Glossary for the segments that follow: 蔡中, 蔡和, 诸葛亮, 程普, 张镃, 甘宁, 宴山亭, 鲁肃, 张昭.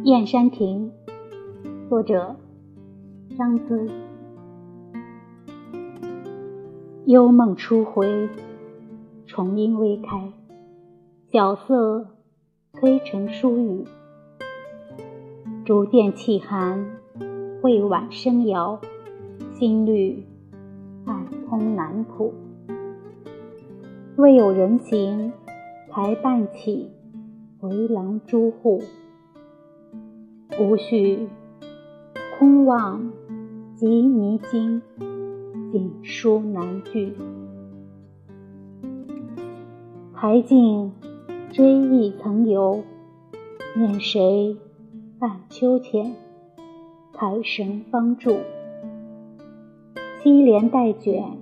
《燕山亭》作者张兹。幽梦初回，重阴微开，晓色催成疏雨，竹渐气寒，惠婉声摇，新绿暗通南浦。未有人行，才半起回廊朱户，无绪空望及泥泾，锦书难聚。还尽追忆曾游，念谁伴秋千，凯绳方住，西帘带卷，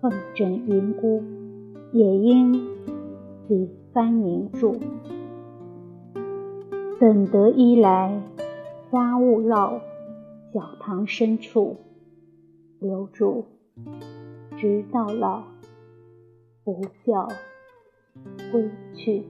凤枕云孤，野莺比帆凝住。怎得伊来花雾绕，小堂深处留住，直到老，不教归去。